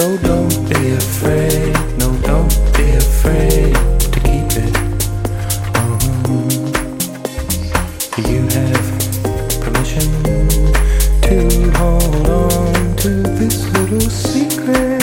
So don't be afraid, no, don't be afraid to keep it on. You have permission to hold on to this little secret.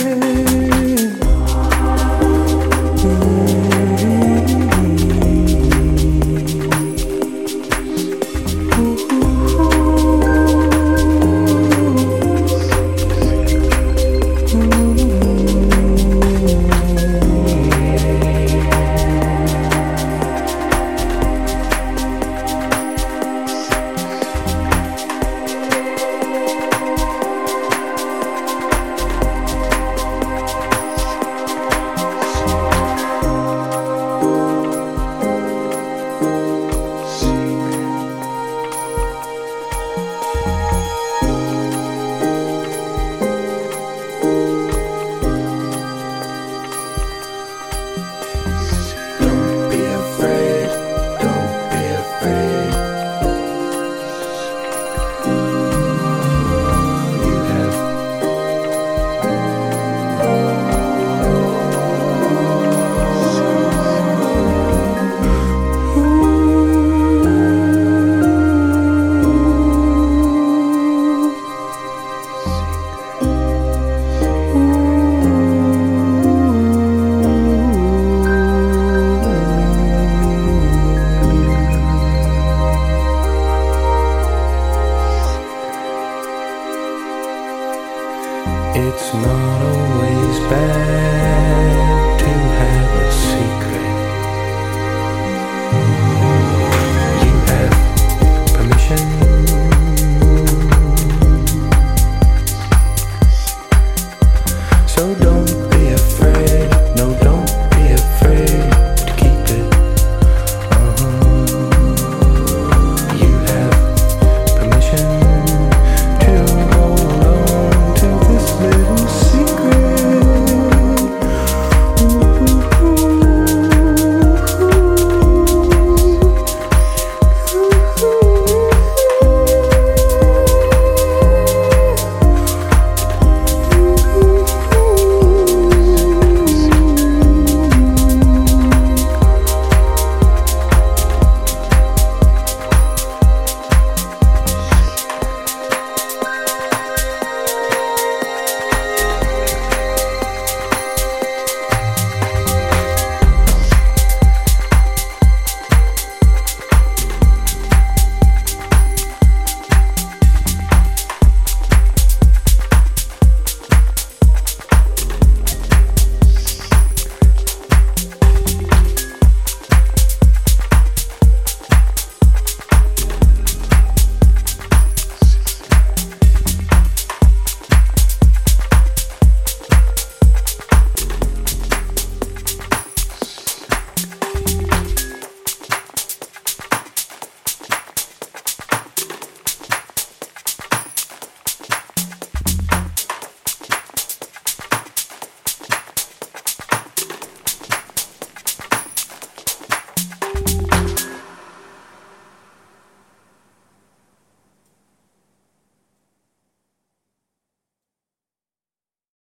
It's not always bad.